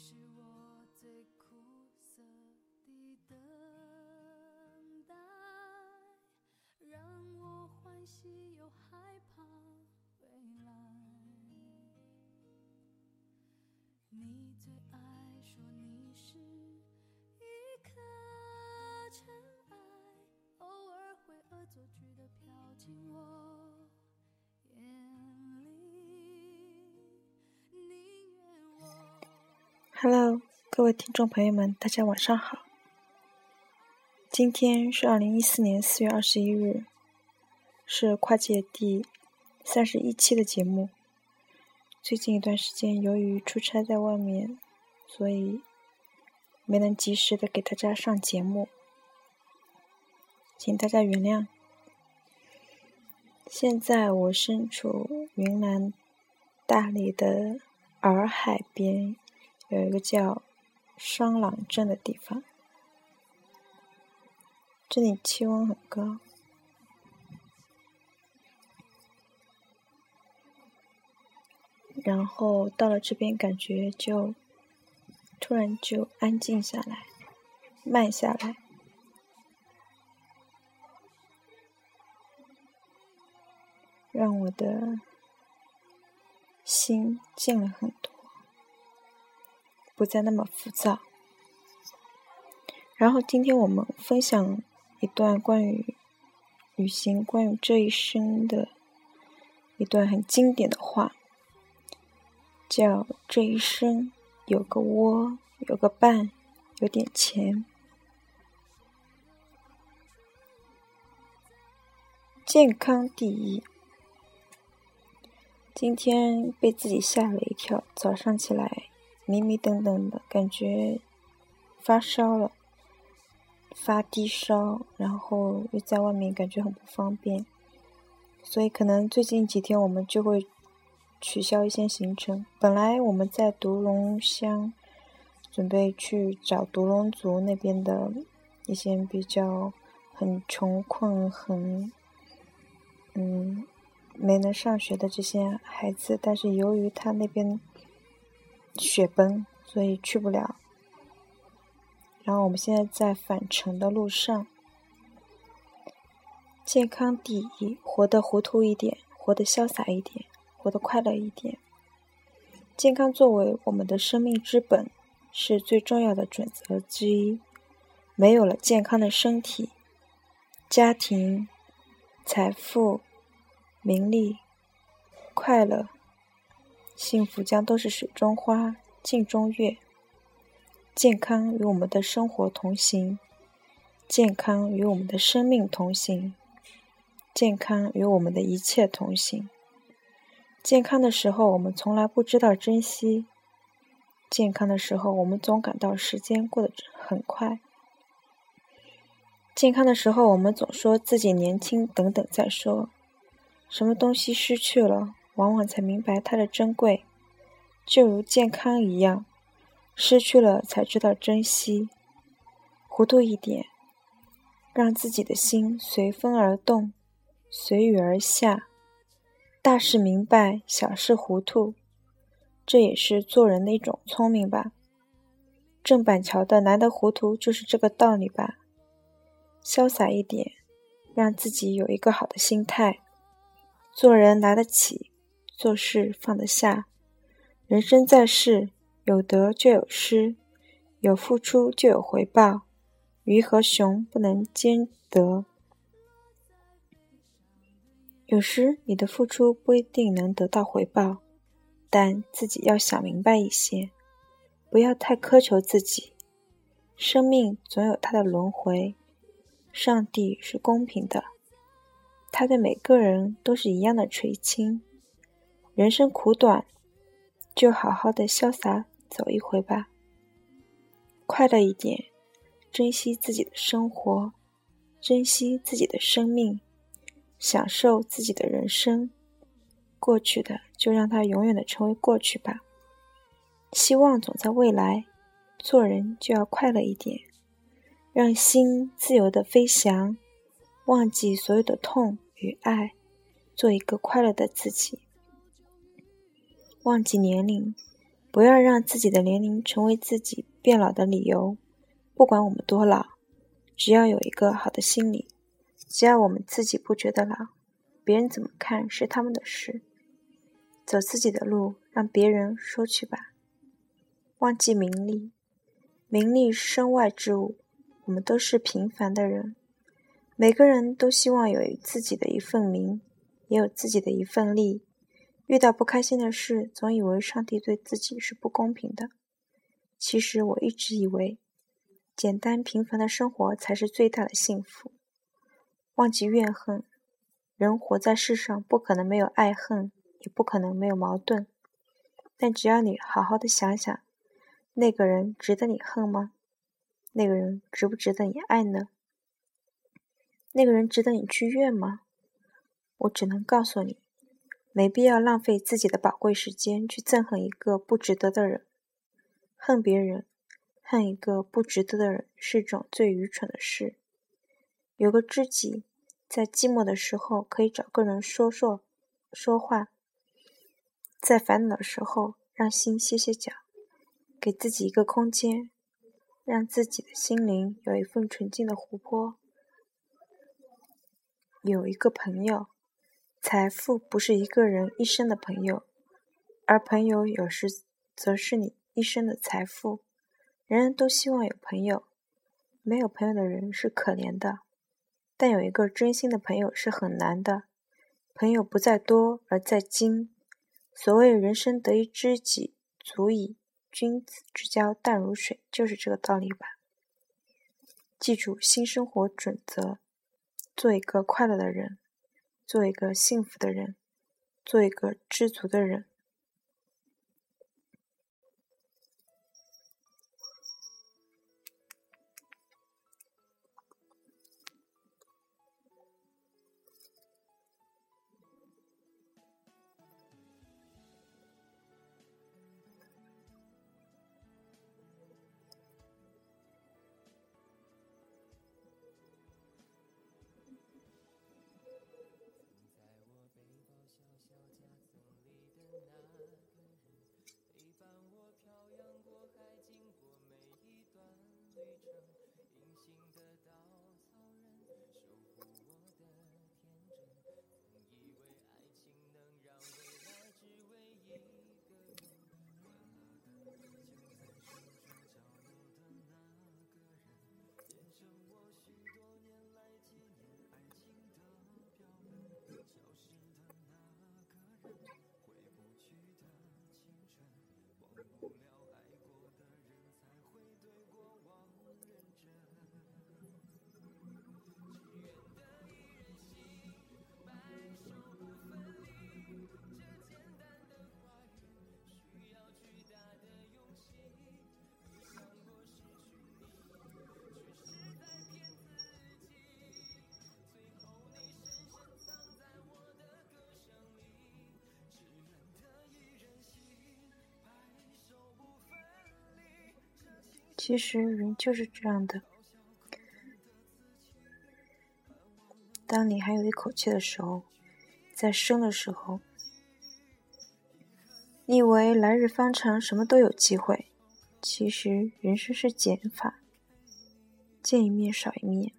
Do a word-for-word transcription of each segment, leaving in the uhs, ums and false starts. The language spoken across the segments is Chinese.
是我最苦涩的等待，让我欢喜又害怕未来。你最爱说你是一颗尘埃，偶尔会恶作剧的飘进我眼里。 Hello， 各位听众朋友们，大家晚上好。今天是二零一四年四月二十一日，是跨界第三十一期的节目。最近一段时间，由于出差在外面，所以没能及时的给大家上节目，请大家原谅。现在我身处云南大理的洱海边。有一个叫双朗镇的地方，这里气温很高。然后到了这边，感觉就突然就安静下来，慢下来。让我的心静了很多。不再那么浮躁。然后今天我们分享一段关于旅行、关于这一生的一段很经典的话，叫“这一生有个窝，有个伴，有点钱”。健康第一。今天被自己吓了一跳，早上起来。迷迷瞪瞪的感觉发烧了，发低烧，然后又在外面感觉很不方便，所以可能最近几天我们就会取消一些行程。本来我们在独龙乡准备去找独龙族那边的一些比较很穷困、很嗯没能上学的这些孩子，但是由于他那边雪崩，所以去不了。然后我们现在在返程的路上。健康第一，活得糊涂一点，活得潇洒一点，活得快乐一点。健康作为我们的生命之本，是最重要的准则之一。没有了健康的身体，家庭、财富、名利、快乐、幸福将都是水中花，镜中月。健康与我们的生活同行，健康与我们的生命同行，健康与我们的一切同行。健康的时候，我们从来不知道珍惜；健康的时候，我们总感到时间过得很快；健康的时候，我们总说自己年轻，等等再说。什么东西失去了？往往才明白它的珍贵，就如健康一样，失去了才知道珍惜。糊涂一点，让自己的心随风而动，随雨而下。大事明白，小事糊涂，这也是做人的一种聪明吧。郑板桥的难得糊涂就是这个道理吧。潇洒一点，让自己有一个好的心态，做人拿得起，做事放得下。人生在世，有得就有失，有付出就有回报。鱼和熊不能兼得，有时你的付出不一定能得到回报，但自己要想明白一些，不要太苛求自己。生命总有它的轮回，上帝是公平的，他对每个人都是一样的垂青。人生苦短，就好好的潇洒走一回吧。快乐一点，珍惜自己的生活，珍惜自己的生命，享受自己的人生。过去的就让它永远的成为过去吧。希望总在未来，做人就要快乐一点，让心自由的飞翔，忘记所有的痛与爱，做一个快乐的自己。忘记年龄，不要让自己的年龄成为自己变老的理由。不管我们多老，只要有一个好的心理，只要我们自己不觉得老，别人怎么看是他们的事。走自己的路，让别人说去吧。忘记名利，名利身外之物，我们都是平凡的人。每个人都希望有自己的一份名，也有自己的一份利。遇到不开心的事，总以为上帝对自己是不公平的。其实我一直以为，简单平凡的生活才是最大的幸福。忘记怨恨，人活在世上不可能没有爱恨，也不可能没有矛盾。但只要你好好的想想，那个人值得你恨吗？那个人值不值得你爱呢？那个人值得你去怨吗？我只能告诉你，没必要浪费自己的宝贵时间去憎恨一个不值得的人。恨别人，恨一个不值得的人是一种最愚蠢的事。有个知己，在寂寞的时候可以找个人说说说话，在烦恼的时候让心歇歇脚，给自己一个空间，让自己的心灵有一份纯净的湖泊。有一个朋友。财富不是一个人一生的朋友，而朋友有时则是你一生的财富。人人都希望有朋友，没有朋友的人是可怜的，但有一个真心的朋友是很难的。朋友不在多，而在精。所谓人生得一知己足矣，君子之交淡如水，就是这个道理吧。记住新生活准则，做一个快乐的人。做一个幸福的人，做一个知足的人。其实人就是这样的，当你还有一口气的时候，在生的时候，你以为来日方长，什么都有机会。其实人生是减法，见一面少一面。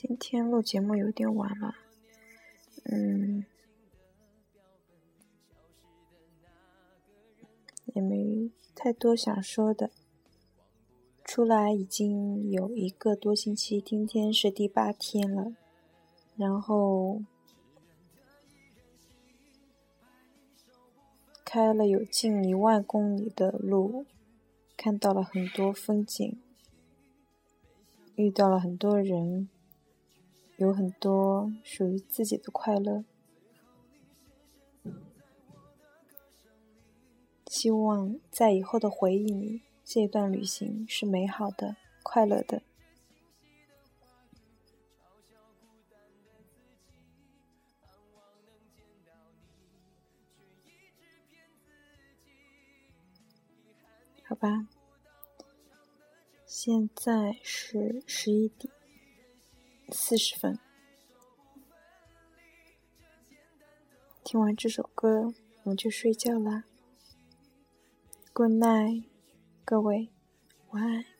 今天录节目有点晚了，嗯，也没太多想说的。出来已经有一个多星期，今天是第八天了，然后开了有近一万公里的路，看到了很多风景，遇到了很多人，有很多属于自己的快乐。希望在以后的回忆里，这段旅行是美好的、快乐的。好吧，现在是十一点四十分。听完这首歌，我就睡觉啦。Good night， 各位，晚安。